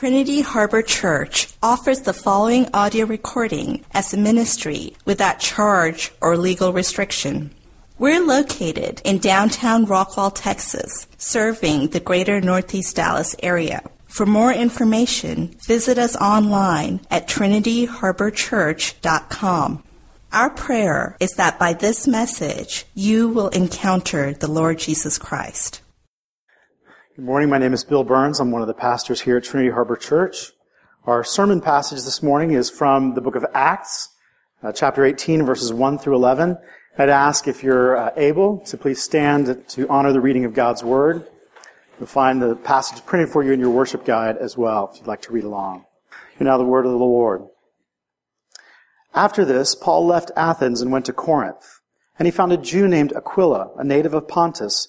Trinity Harbor Church offers the following audio recording as a ministry without charge or legal restriction. We're located in downtown Rockwall, Texas, serving the greater Northeast Dallas area. For more information, visit us online at trinityharborchurch.com. Our prayer is that by this message, you will encounter the Lord Jesus Christ. Good morning. My name is Bill Burns. I'm one of the pastors here at Trinity Harbor Church. Our sermon passage this morning is from the book of Acts, chapter 18, verses 1 through 11. I'd ask if you're able to please stand to honor the reading of God's Word. You'll find the passage printed for you in your worship guide as well, if you'd like to read along. Hear now the word of the Lord. After this, Paul left Athens and went to Corinth, and he found a Jew named Aquila, a native of Pontus,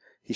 he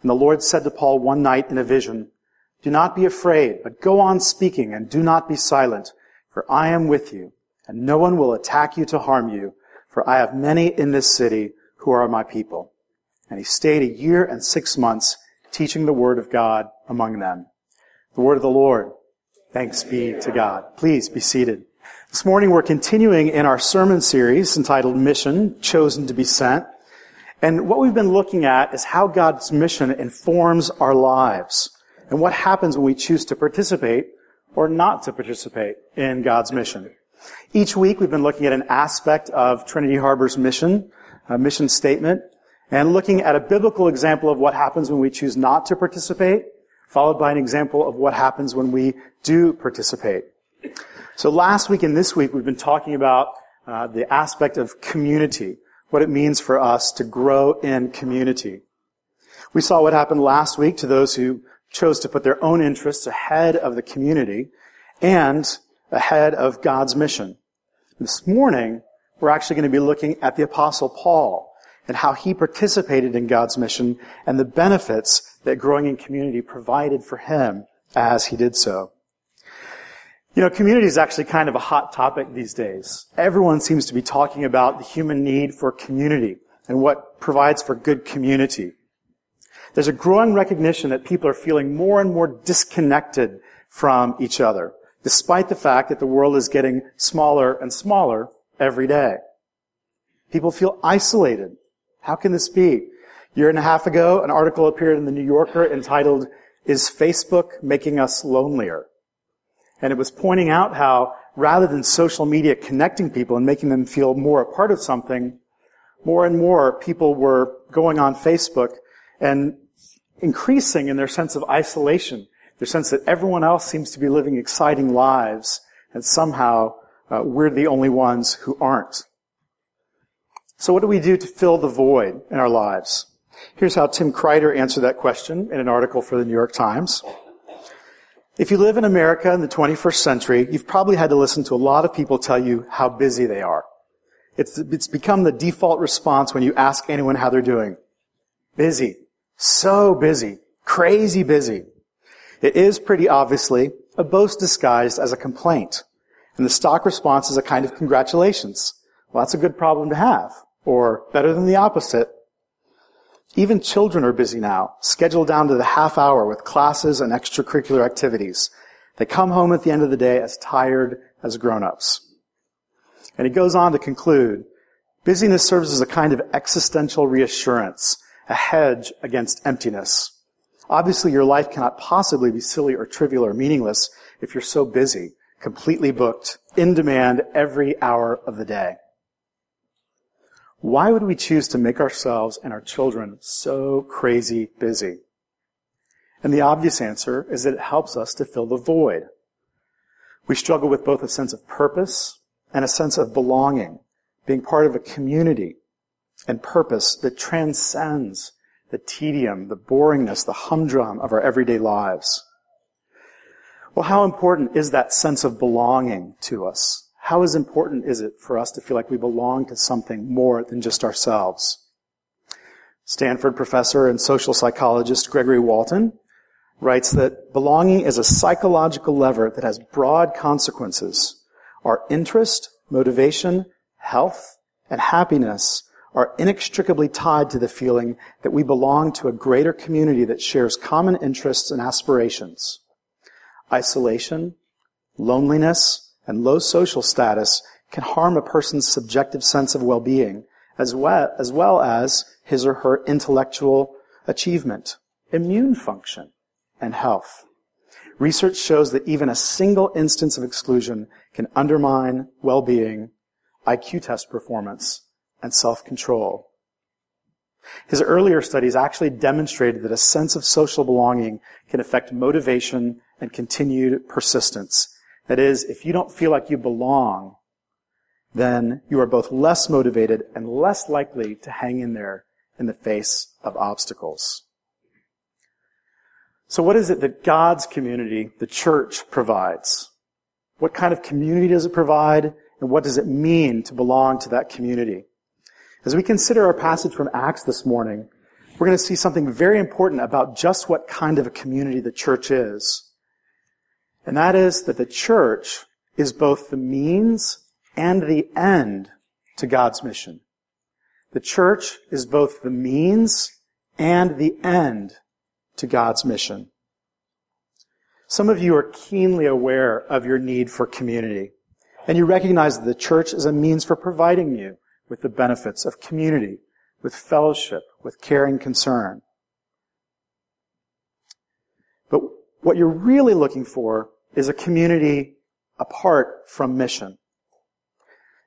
And the Lord said to Paul one night in a vision, "Do not be afraid, but go on speaking, and do not be silent, for I am with you, and no one will attack you to harm you, for I have many in this city who are my people." And he stayed 1 year and 6 months, teaching the word of God among them. The word of the Lord. Thanks be to God. Please be seated. This morning we're continuing in our sermon series entitled Mission, Chosen to be Sent. And what we've been looking at is how God's mission informs our lives and what happens when we choose to participate or not to participate in God's mission. Each week we've been looking at an aspect of Trinity Harbor's mission, a mission statement, and looking at a biblical example of what happens when we choose not to participate, followed by an example of what happens when we do participate. So last week and this week, we've been talking about the aspect of community, what it means for us to grow in community. We saw what happened last week to those who chose to put their own interests ahead of the community and ahead of God's mission. This morning, we're actually going to be looking at the Apostle Paul and how he participated in God's mission and the benefits that growing in community provided for him as he did so. You know, community is actually kind of a hot topic these days. Everyone seems to be talking about the human need for community and what provides for good community. There's a growing recognition that people are feeling more and more disconnected from each other, despite the fact that the world is getting smaller and smaller every day. People feel isolated. How can this be? A year and a half ago, an article appeared in the New Yorker entitled, "Is Facebook Making Us Lonelier?" And it was pointing out how, rather than social media connecting people and making them feel more a part of something, more and more people were going on Facebook and increasing in their sense of isolation, their sense that everyone else seems to be living exciting lives, and somehow we're the only ones who aren't. So what do we do to fill the void in our lives? Here's how Tim Kreider answered that question in an article for the New York Times. "If you live in America in the 21st century, you've probably had to listen to a lot of people tell you how busy they are. It's become the default response when you ask anyone how they're doing. Busy. So busy. Crazy busy. It is pretty obviously a boast disguised as a complaint. And the stock response is a kind of congratulations. Well, that's a good problem to have. Or better than the opposite. Even children are busy now, scheduled down to the half hour with classes and extracurricular activities. They come home at the end of the day as tired as grown-ups." And he goes on to conclude, "Busyness serves as a kind of existential reassurance, a hedge against emptiness. Obviously, your life cannot possibly be silly or trivial or meaningless if you're so busy, completely booked, in demand every hour of the day. Why would we choose to make ourselves and our children so crazy busy? And the obvious answer is that it helps us to fill the void. We struggle with both a sense of purpose and a sense of belonging, being part of a community and purpose that transcends the tedium, the boringness, the humdrum of our everyday lives. Well, how important is that sense of belonging to us? How as important is it for us to feel like we belong to something more than just ourselves? Stanford professor and social psychologist Gregory Walton writes that belonging is a psychological lever that has broad consequences. Our interest, motivation, health, and happiness are inextricably tied to the feeling that we belong to a greater community that shares common interests and aspirations. Isolation, loneliness, and low social status can harm a person's subjective sense of well-being, as well as his or her intellectual achievement, immune function, and health. Research shows that even a single instance of exclusion can undermine well-being, IQ test performance, and self-control. His earlier studies actually demonstrated that a sense of social belonging can affect motivation and continued persistence. That is, if you don't feel like you belong, then you are both less motivated and less likely to hang in there in the face of obstacles. So what is it that God's community, the church, provides? What kind of community does it provide, and what does it mean to belong to that community? As we consider our passage from Acts this morning, we're going to see something very important about just what kind of a community the church is. And that is that the church is both the means and the end to God's mission. The church is both the means and the end to God's mission. Some of you are keenly aware of your need for community, and you recognize that the church is a means for providing you with the benefits of community, with fellowship, with caring concern. But what you're really looking for is a community apart from mission.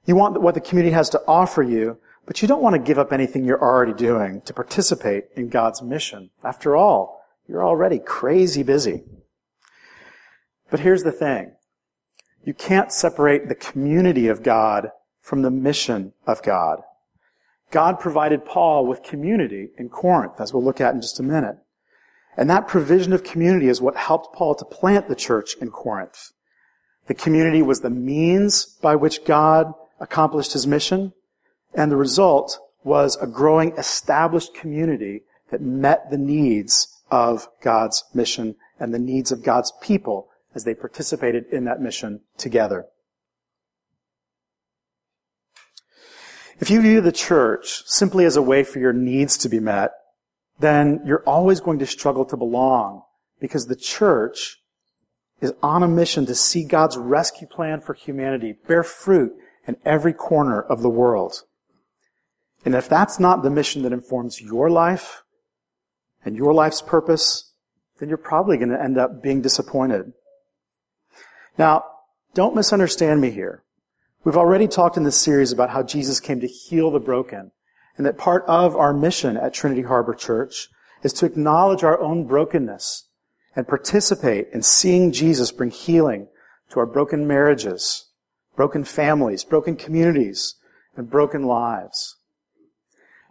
You want what the community has to offer you, but you don't want to give up anything you're already doing to participate in God's mission. After all, you're already crazy busy. But here's the thing. You can't separate the community of God from the mission of God. God provided Paul with community in Corinth, as we'll look at in just a minute. And that provision of community is what helped Paul to plant the church in Corinth. The community was the means by which God accomplished his mission, and the result was a growing, established community that met the needs of God's mission and the needs of God's people as they participated in that mission together. If you view the church simply as a way for your needs to be met, then you're always going to struggle to belong, because the church is on a mission to see God's rescue plan for humanity bear fruit in every corner of the world. And if that's not the mission that informs your life and your life's purpose, then you're probably going to end up being disappointed. Now, don't misunderstand me here. We've already talked in this series about how Jesus came to heal the broken, and that part of our mission at Trinity Harbor Church is to acknowledge our own brokenness and participate in seeing Jesus bring healing to our broken marriages, broken families, broken communities, and broken lives.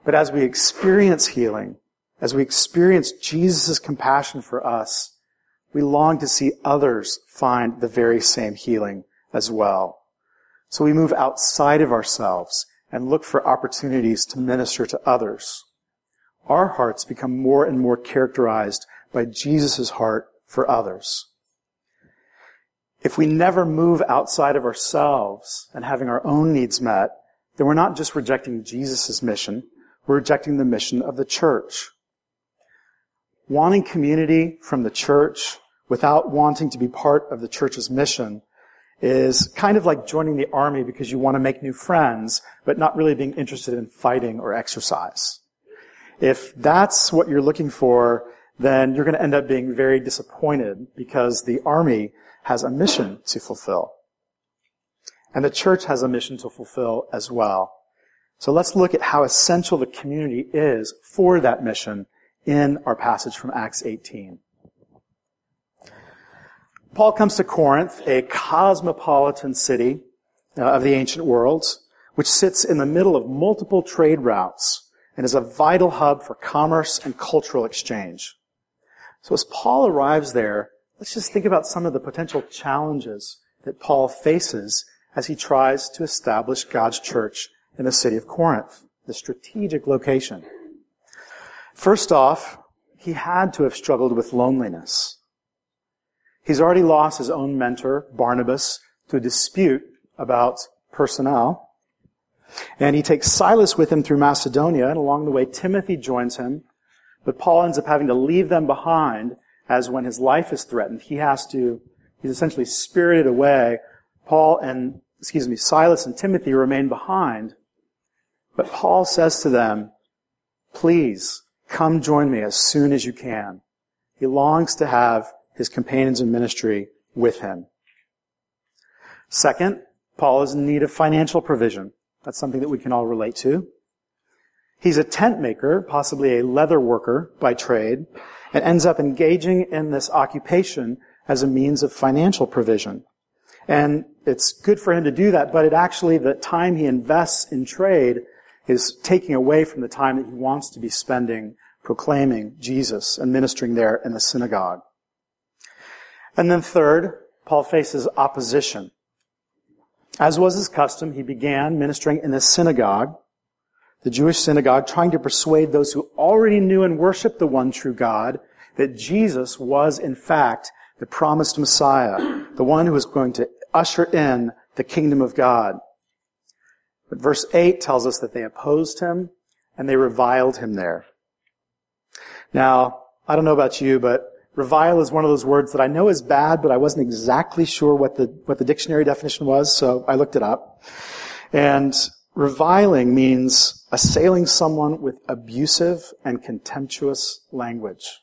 But as we experience healing, as we experience Jesus' compassion for us, we long to see others find the very same healing as well. So we move outside of ourselves and look for opportunities to minister to others. Our hearts become more and more characterized by Jesus' heart for others. If we never move outside of ourselves and having our own needs met, then we're not just rejecting Jesus' mission, we're rejecting the mission of the church. Wanting community from the church without wanting to be part of the church's mission is kind of like joining the army because you want to make new friends, but not really being interested in fighting or exercise. If that's what you're looking for, then you're going to end up being very disappointed, because the army has a mission to fulfill. And the church has a mission to fulfill as well. So let's look at how essential the community is for that mission in our passage from Acts 18. Paul comes to Corinth, a cosmopolitan city of the ancient world, which sits in the middle of multiple trade routes and is a vital hub for commerce and cultural exchange. So as Paul arrives there, let's just think about some of the potential challenges that Paul faces as he tries to establish God's church in the city of Corinth, the strategic location. First off, he had to have struggled with loneliness. He's already lost his own mentor, Barnabas, to a dispute about personnel. And he takes Silas with him through Macedonia, and along the way, Timothy joins him. But Paul ends up having to leave them behind, as when his life is threatened, he's essentially spirited away. Silas and Timothy remain behind. But Paul says to them, please, come join me as soon as you can. He longs to have his companions in ministry with him. Second, Paul is in need of financial provision. That's something that we can all relate to. He's a tent maker, possibly a leather worker by trade, and ends up engaging in this occupation as a means of financial provision. And it's good for him to do that, but the time he invests in trade is taking away from the time that he wants to be spending proclaiming Jesus and ministering there in the synagogue. And then third, Paul faces opposition. As was his custom, he began ministering in the synagogue, the Jewish synagogue, trying to persuade those who already knew and worshiped the one true God that Jesus was, in fact, the promised Messiah, the one who was going to usher in the kingdom of God. But verse 8 tells us that they opposed him and they reviled him there. Now, I don't know about you, but revile is one of those words that I know is bad, but I wasn't exactly sure what the dictionary definition was, so I looked it up. And reviling means assailing someone with abusive and contemptuous language.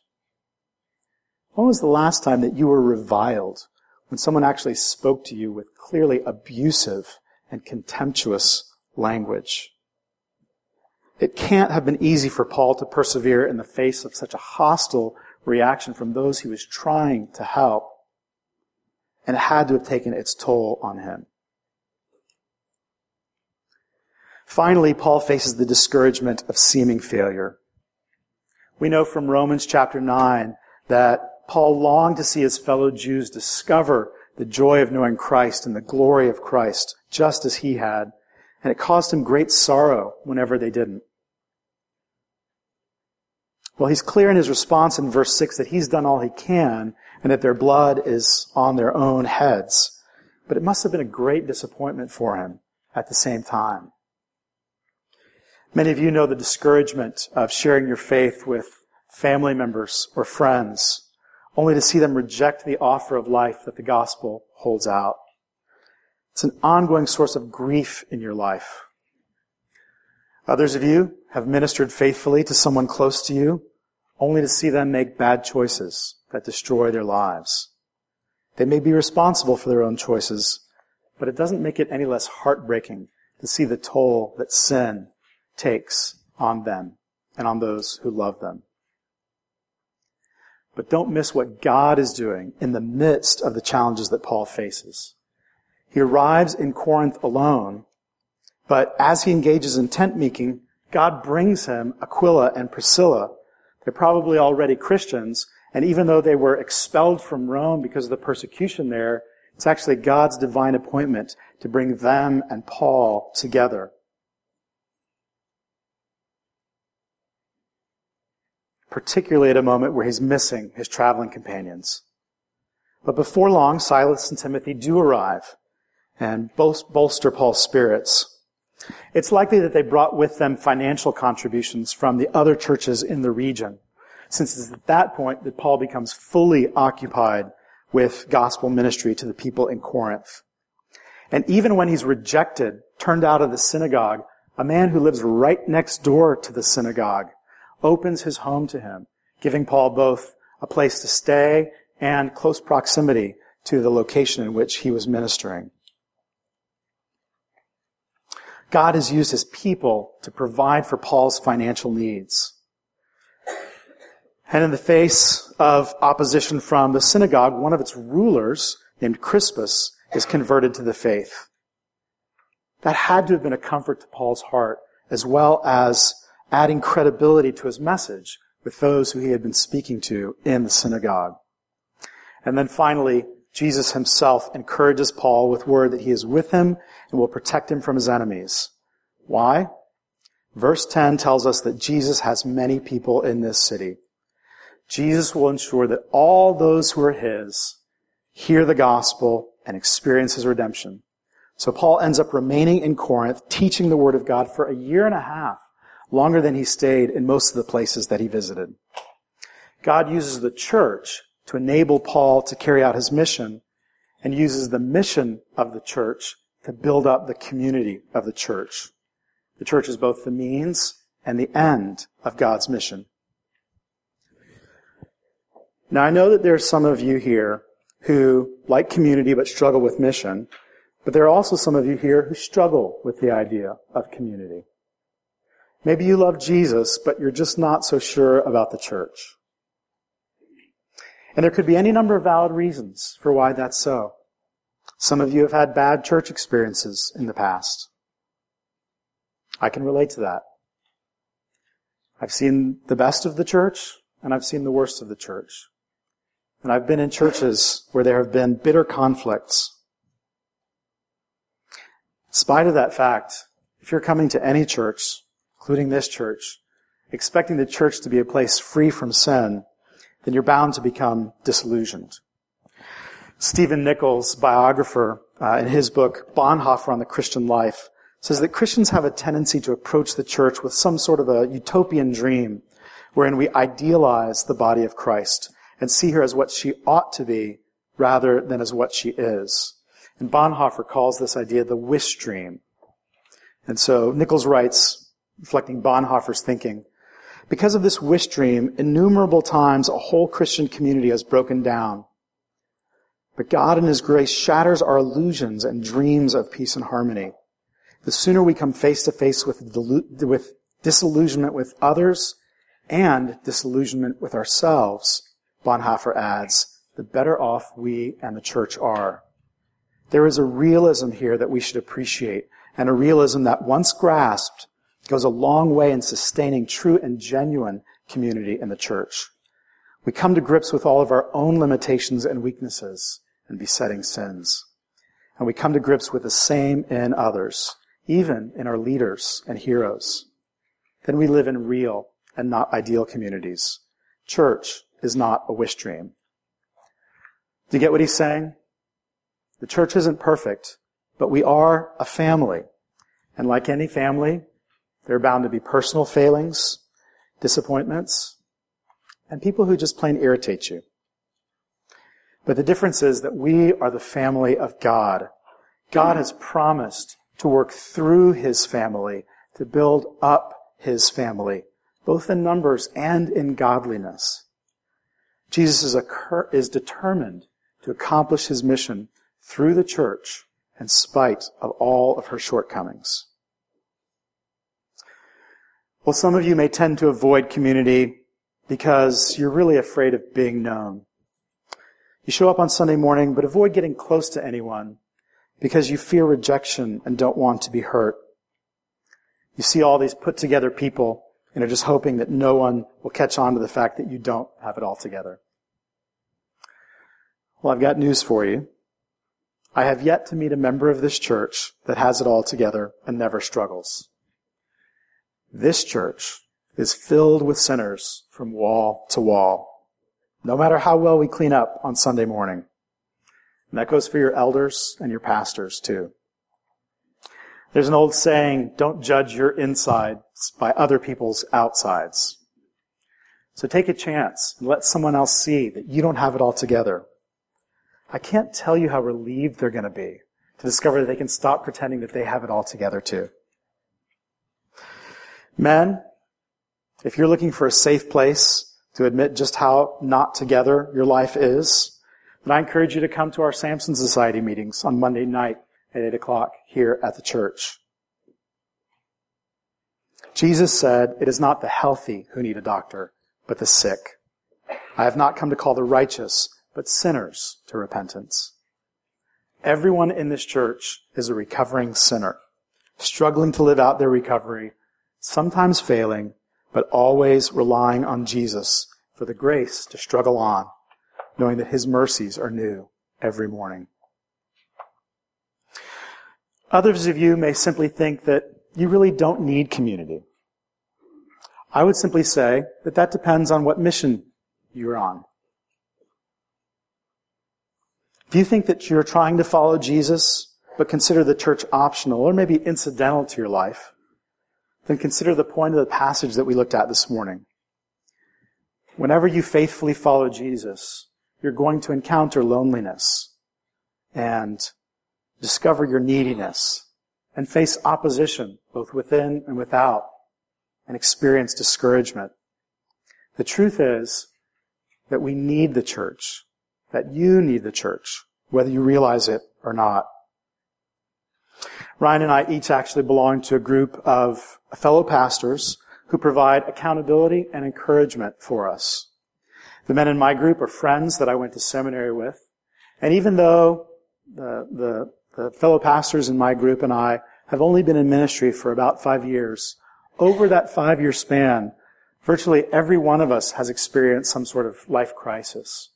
When was the last time that you were reviled, when someone actually spoke to you with clearly abusive and contemptuous language? It can't have been easy for Paul to persevere in the face of such a hostile reaction from those he was trying to help, and it had to have taken its toll on him. Finally, Paul faces the discouragement of seeming failure. We know from Romans chapter 9 that Paul longed to see his fellow Jews discover the joy of knowing Christ and the glory of Christ, just as he had, and it caused him great sorrow whenever they didn't. Well, he's clear in his response in verse 6 that he's done all he can and that their blood is on their own heads. But it must have been a great disappointment for him at the same time. Many of you know the discouragement of sharing your faith with family members or friends, only to see them reject the offer of life that the gospel holds out. It's an ongoing source of grief in your life. Others of you have ministered faithfully to someone close to you, only to see them make bad choices that destroy their lives. They may be responsible for their own choices, but it doesn't make it any less heartbreaking to see the toll that sin takes on them and on those who love them. But don't miss what God is doing in the midst of the challenges that Paul faces. He arrives in Corinth alone, but as he engages in tent-making, God brings him Aquila and Priscilla. They're probably already Christians, and even though they were expelled from Rome because of the persecution there, it's actually God's divine appointment to bring them and Paul together. Particularly at a moment where he's missing his traveling companions. But before long, Silas and Timothy do arrive and bolster Paul's spirits. It's likely that they brought with them financial contributions from the other churches in the region, since it's at that point that Paul becomes fully occupied with gospel ministry to the people in Corinth. And even when he's rejected, turned out of the synagogue, a man who lives right next door to the synagogue opens his home to him, giving Paul both a place to stay and close proximity to the location in which he was ministering. God has used his people to provide for Paul's financial needs. And in the face of opposition from the synagogue, one of its rulers, named Crispus, is converted to the faith. That had to have been a comfort to Paul's heart, as well as adding credibility to his message with those who he had been speaking to in the synagogue. And then finally, Jesus himself encourages Paul with word that he is with him and will protect him from his enemies. Why? Verse 10 tells us that Jesus has many people in this city. Jesus will ensure that all those who are his hear the gospel and experience his redemption. So Paul ends up remaining in Corinth, teaching the word of God for a year and a half, longer than he stayed in most of the places that he visited. God uses the church to enable Paul to carry out his mission, and uses the mission of the church to build up the community of the church. The church is both the means and the end of God's mission. Now, I know that there are some of you here who like community but struggle with mission, but there are also some of you here who struggle with the idea of community. Maybe you love Jesus, but you're just not so sure about the church. And there could be any number of valid reasons for why that's so. Some of you have had bad church experiences in the past. I can relate to that. I've seen the best of the church, and I've seen the worst of the church. And I've been in churches where there have been bitter conflicts. In spite of that fact, if you're coming to any church, including this church, expecting the church to be a place free from sin, then you're bound to become disillusioned. Stephen Nichols, biographer, in his book Bonhoeffer on the Christian Life, says that Christians have a tendency to approach the church with some sort of a utopian dream wherein we idealize the body of Christ and see her as what she ought to be rather than as what she is. And Bonhoeffer calls this idea the wish dream. And so Nichols writes, reflecting Bonhoeffer's thinking, because of this wish dream, innumerable times a whole Christian community has broken down. But God in his grace shatters our illusions and dreams of peace and harmony. The sooner we come face to face with disillusionment with others and disillusionment with ourselves, Bonhoeffer adds, the better off we and the church are. There is a realism here that we should appreciate, and a realism that once grasped goes a long way in sustaining true and genuine community in the church. We come to grips with all of our own limitations and weaknesses and besetting sins. And we come to grips with the same in others, even in our leaders and heroes. Then we live in real and not ideal communities. Church is not a wish dream. Do you get what he's saying? The church isn't perfect, but we are a family. And like any family, there are bound to be personal failings, disappointments, and people who just plain irritate you. But the difference is that we are the family of God. God has promised to work through his family, to build up his family, both in numbers and in godliness. Jesus is determined to accomplish his mission through the church in spite of all of her shortcomings. Well, some of you may tend to avoid community because you're really afraid of being known. You show up on Sunday morning, but avoid getting close to anyone because you fear rejection and don't want to be hurt. You see all these put-together people and are just hoping that no one will catch on to the fact that you don't have it all together. Well, I've got news for you. I have yet to meet a member of this church that has it all together and never struggles. This church is filled with sinners from wall to wall, no matter how well we clean up on Sunday morning. And that goes for your elders and your pastors, too. There's an old saying, don't judge your insides by other people's outsides. So take a chance and let someone else see that you don't have it all together. I can't tell you how relieved they're going to be to discover that they can stop pretending that they have it all together, too. Men, if you're looking for a safe place to admit just how not together your life is, But I encourage you to come to our Samson Society meetings on Monday night at 8 o'clock here at the church. Jesus said, "It is not the healthy who need a doctor, but the sick. I have not come to call the righteous, but sinners to repentance." Everyone in this church is a recovering sinner, struggling to live out their recovery, sometimes failing, but always relying on Jesus for the grace to struggle on, knowing that his mercies are new every morning. Others of you may simply think that you really don't need community. I would simply say that that depends on what mission you're on. If you think that you're trying to follow Jesus, but consider the church optional or maybe incidental to your life, then consider the point of the passage that we looked at this morning. Whenever you faithfully follow Jesus, you're going to encounter loneliness and discover your neediness and face opposition, both within and without, and experience discouragement. The truth is that we need the church, that you need the church, whether you realize it or not. Ryan and I each actually belong to a group of fellow pastors who provide accountability and encouragement for us. The men in my group are friends that I went to seminary with, and even though the fellow pastors in my group and I have only been in ministry for about 5 years, over that 5-year span, virtually every one of us has experienced some sort of life crisis,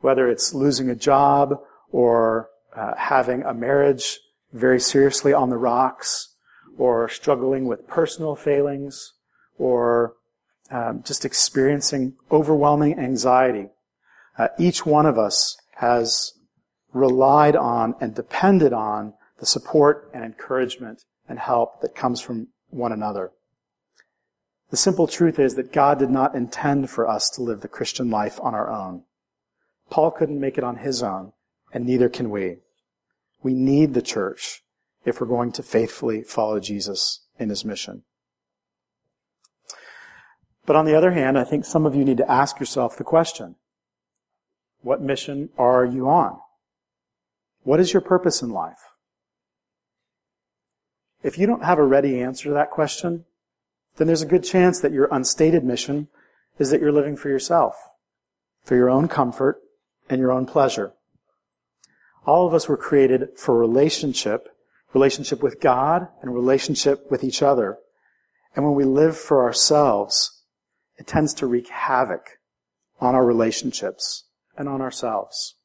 whether it's losing a job or having a marriage very seriously on the rocks, or struggling with personal failings, or just experiencing overwhelming anxiety. Each one of us has relied on and depended on the support and encouragement and help that comes from one another. The simple truth is that God did not intend for us to live the Christian life on our own. Paul couldn't make it on his own, and neither can we. We need the church if we're going to faithfully follow Jesus in his mission. But on the other hand, I think some of you need to ask yourself the question, what mission are you on? What is your purpose in life? If you don't have a ready answer to that question, then there's a good chance that your unstated mission is that you're living for yourself, for your own comfort and your own pleasure. All of us were created for relationship with God and relationship with each other. And when we live for ourselves, it tends to wreak havoc on our relationships and on ourselves.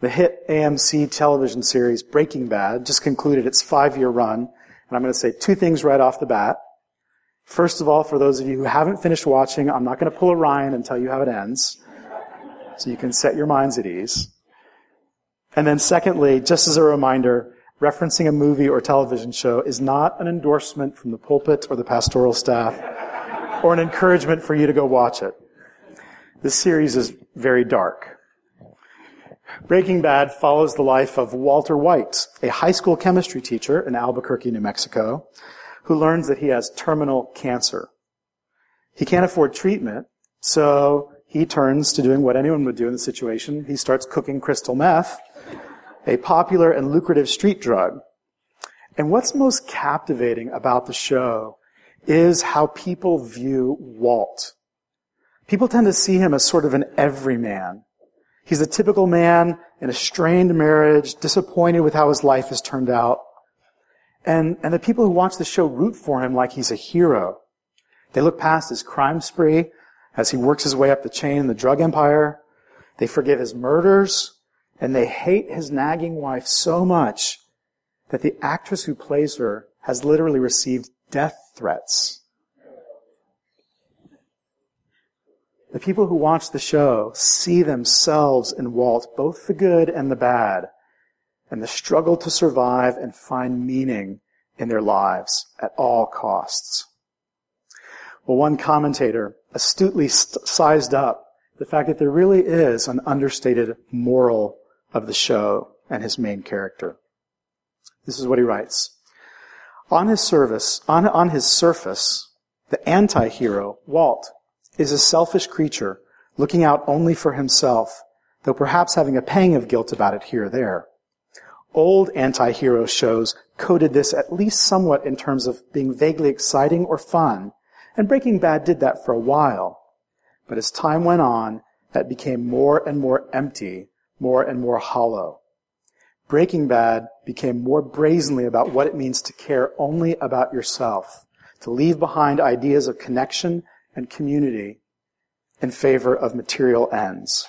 The hit AMC television series Breaking Bad just concluded its 5-year run, and I'm going to say 2 things right off the bat. First of all, for those of you who haven't finished watching, I'm not going to pull a Ryan and tell you how it ends, so you can set your minds at ease. And then secondly, just as a reminder, referencing a movie or television show is not an endorsement from the pulpit or the pastoral staff or an encouragement for you to go watch it. This series is very dark. Breaking Bad follows the life of Walter White, a high school chemistry teacher in Albuquerque, New Mexico, who learns that he has terminal cancer. He can't afford treatment, so he turns to doing what anyone would do in the situation. He starts cooking crystal meth, a popular and lucrative street drug. And what's most captivating about the show is how people view Walt. People tend to see him as sort of an everyman. He's a typical man in a strained marriage, disappointed with how his life has turned out. And the people who watch the show root for him like he's a hero. They look past his crime spree as he works his way up the chain in the drug empire. They forgive his murders, and they hate his nagging wife so much that the actress who plays her has literally received death threats. The people who watch the show see themselves in Walt, both the good and the bad, and the struggle to survive and find meaning in their lives at all costs. Well, one commentator astutely sized up the fact that there really is an understated moral of the show and his main character. This is what he writes. On his surface, the anti-hero, Walt, is a selfish creature looking out only for himself, though perhaps having a pang of guilt about it here or there. Old anti-hero shows coded this at least somewhat in terms of being vaguely exciting or fun, and Breaking Bad did that for a while. But as time went on, that became more and more empty, more and more hollow. Breaking Bad became more brazenly about what it means to care only about yourself, to leave behind ideas of connection and community in favor of material ends.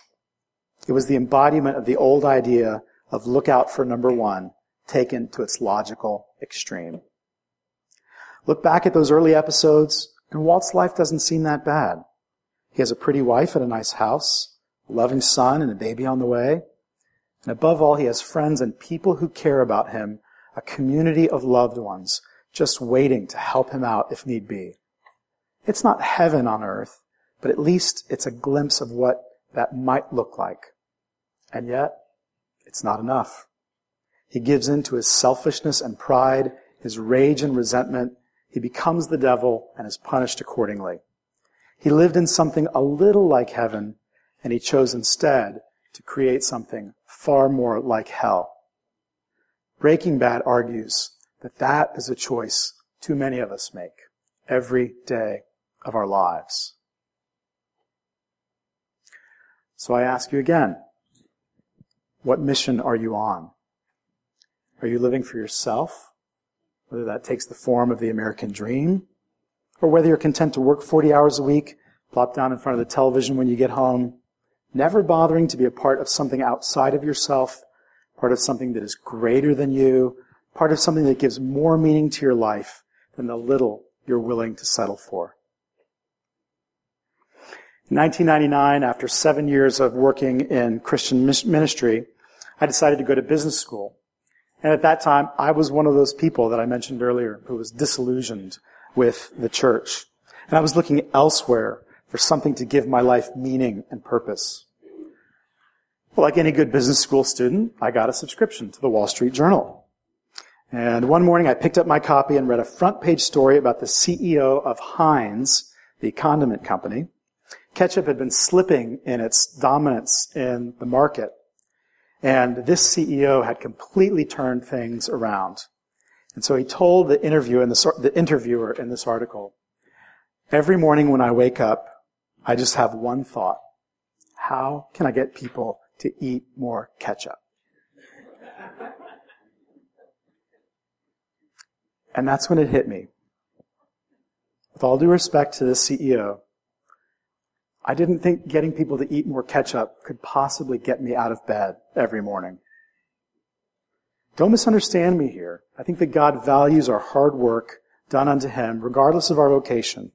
It was the embodiment of the old idea of look out for number one, taken to its logical extreme. Look back at those early episodes, and Walt's life doesn't seem that bad. He has a pretty wife and a nice house, a loving son and a baby on the way. And above all, he has friends and people who care about him, a community of loved ones, just waiting to help him out if need be. It's not heaven on earth, but at least it's a glimpse of what that might look like. And yet, it's not enough. He gives in to his selfishness and pride, his rage and resentment. He becomes the devil and is punished accordingly. He lived in something a little like heaven, and he chose instead to create something far more like hell. Breaking Bad argues that that is a choice too many of us make every day of our lives. So I ask you again, what mission are you on? Are you living for yourself, whether that takes the form of the American dream, or whether you're content to work 40 hours a week, plop down in front of the television when you get home, never bothering to be a part of something outside of yourself, part of something that is greater than you, part of something that gives more meaning to your life than the little you're willing to settle for. In 1999, after 7 years of working in Christian ministry, I decided to go to business school. And at that time, I was one of those people that I mentioned earlier who was disillusioned with the church. And I was looking elsewhere for something to give my life meaning and purpose. Well, like any good business school student, I got a subscription to the Wall Street Journal. And one morning I picked up my copy and read a front-page story about the CEO of Heinz, the condiment company. Ketchup had been slipping in its dominance in the market, and this CEO had completely turned things around. And so he told the interviewer in this article, "Every morning when I wake up, I just have one thought. How can I get people to eat more ketchup?" And that's when it hit me. With all due respect to this CEO, I didn't think getting people to eat more ketchup could possibly get me out of bed every morning. Don't misunderstand me here. I think that God values our hard work done unto Him, regardless of our vocation.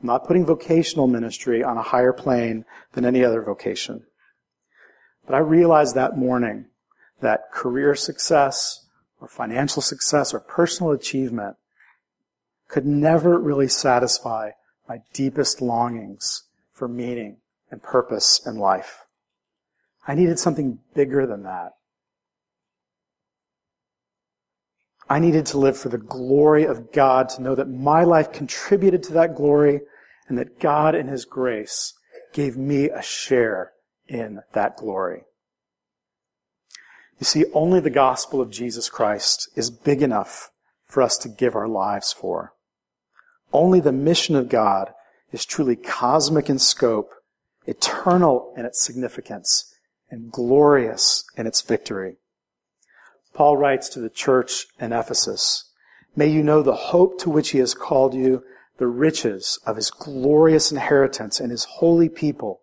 I'm not putting vocational ministry on a higher plane than any other vocation. But I realized that morning that career success or financial success or personal achievement could never really satisfy my deepest longings for meaning and purpose in life. I needed something bigger than that. I needed to live for the glory of God, to know that my life contributed to that glory and that God in His grace gave me a share in that glory. You see, only the gospel of Jesus Christ is big enough for us to give our lives for. Only the mission of God is truly cosmic in scope, eternal in its significance, and glorious in its victory. Paul writes to the church in Ephesus, "May you know the hope to which He has called you, the riches of His glorious inheritance in His holy people,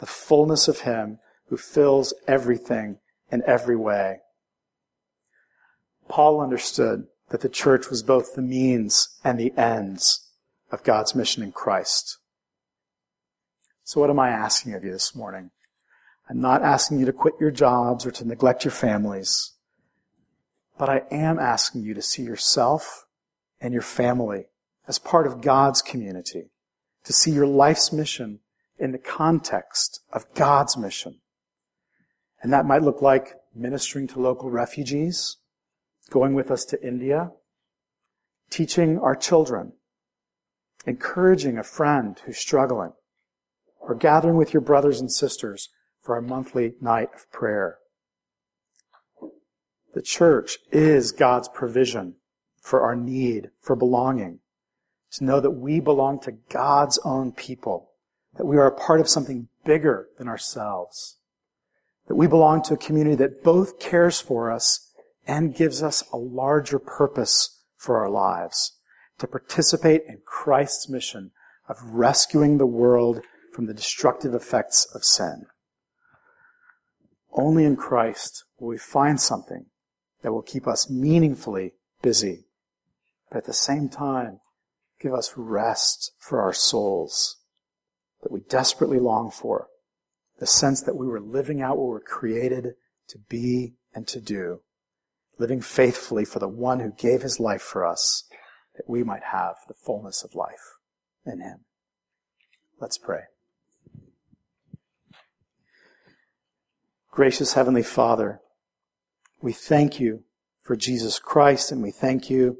the fullness of Him who fills everything in every way." Paul understood that the church was both the means and the ends of God's mission in Christ. So what am I asking of you this morning? I'm not asking you to quit your jobs or to neglect your families, but I am asking you to see yourself and your family as part of God's community, to see your life's mission in the context of God's mission. And that might look like ministering to local refugees, going with us to India, teaching our children, encouraging a friend who's struggling, or gathering with your brothers and sisters for our monthly night of prayer. The church is God's provision for our need for belonging, to know that we belong to God's own people, that we are a part of something bigger than ourselves, that we belong to a community that both cares for us and gives us a larger purpose for our lives, to participate in Christ's mission of rescuing the world from the destructive effects of sin. Only in Christ will we find something that will keep us meaningfully busy, but at the same time give us rest for our souls that we desperately long for, the sense that we were living out what we were created to be and to do, living faithfully for the one who gave his life for us, that we might have the fullness of life in him. Let's pray. Gracious Heavenly Father, we thank you for Jesus Christ, and we thank you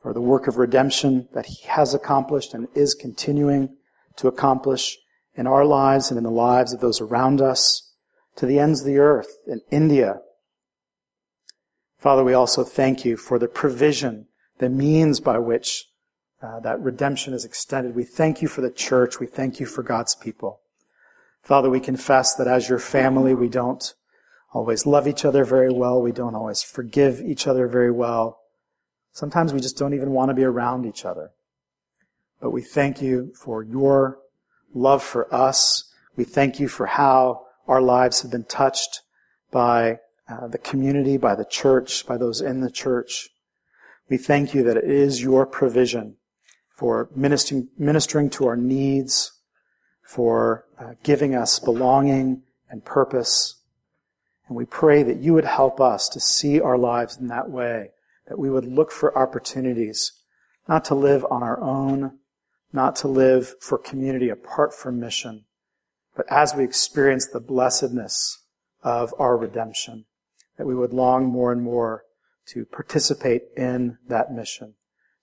for the work of redemption that he has accomplished and is continuing to accomplish in our lives and in the lives of those around us, to the ends of the earth, in India. Father, we also thank you for the provision, the means by which that redemption is extended. We thank you for the church. We thank you for God's people. Father, we confess that as your family, we don't always love each other very well. We don't always forgive each other very well. Sometimes we just don't even want to be around each other. But we thank you for your love for us. We thank you for how our lives have been touched by the community, by the church, by those in the church. We thank you that it is your provision for ministering to our needs, for giving us belonging and purpose. And we pray that you would help us to see our lives in that way, that we would look for opportunities not to live on our own, not to live for community apart from mission, but as we experience the blessedness of our redemption, that we would long more and more to participate in that mission,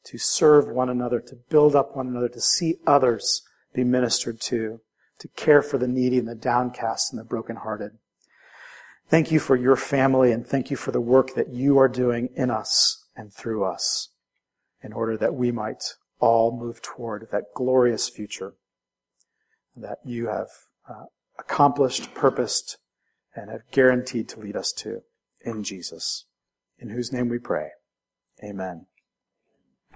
to serve one another, to build up one another, to see others be ministered to care for the needy and the downcast and the brokenhearted. Thank you for your family, and thank you for the work that you are doing in us and through us, in order that we might all move toward that glorious future that you have accomplished, purposed, and have guaranteed to lead us to in Jesus, in whose name we pray. Amen.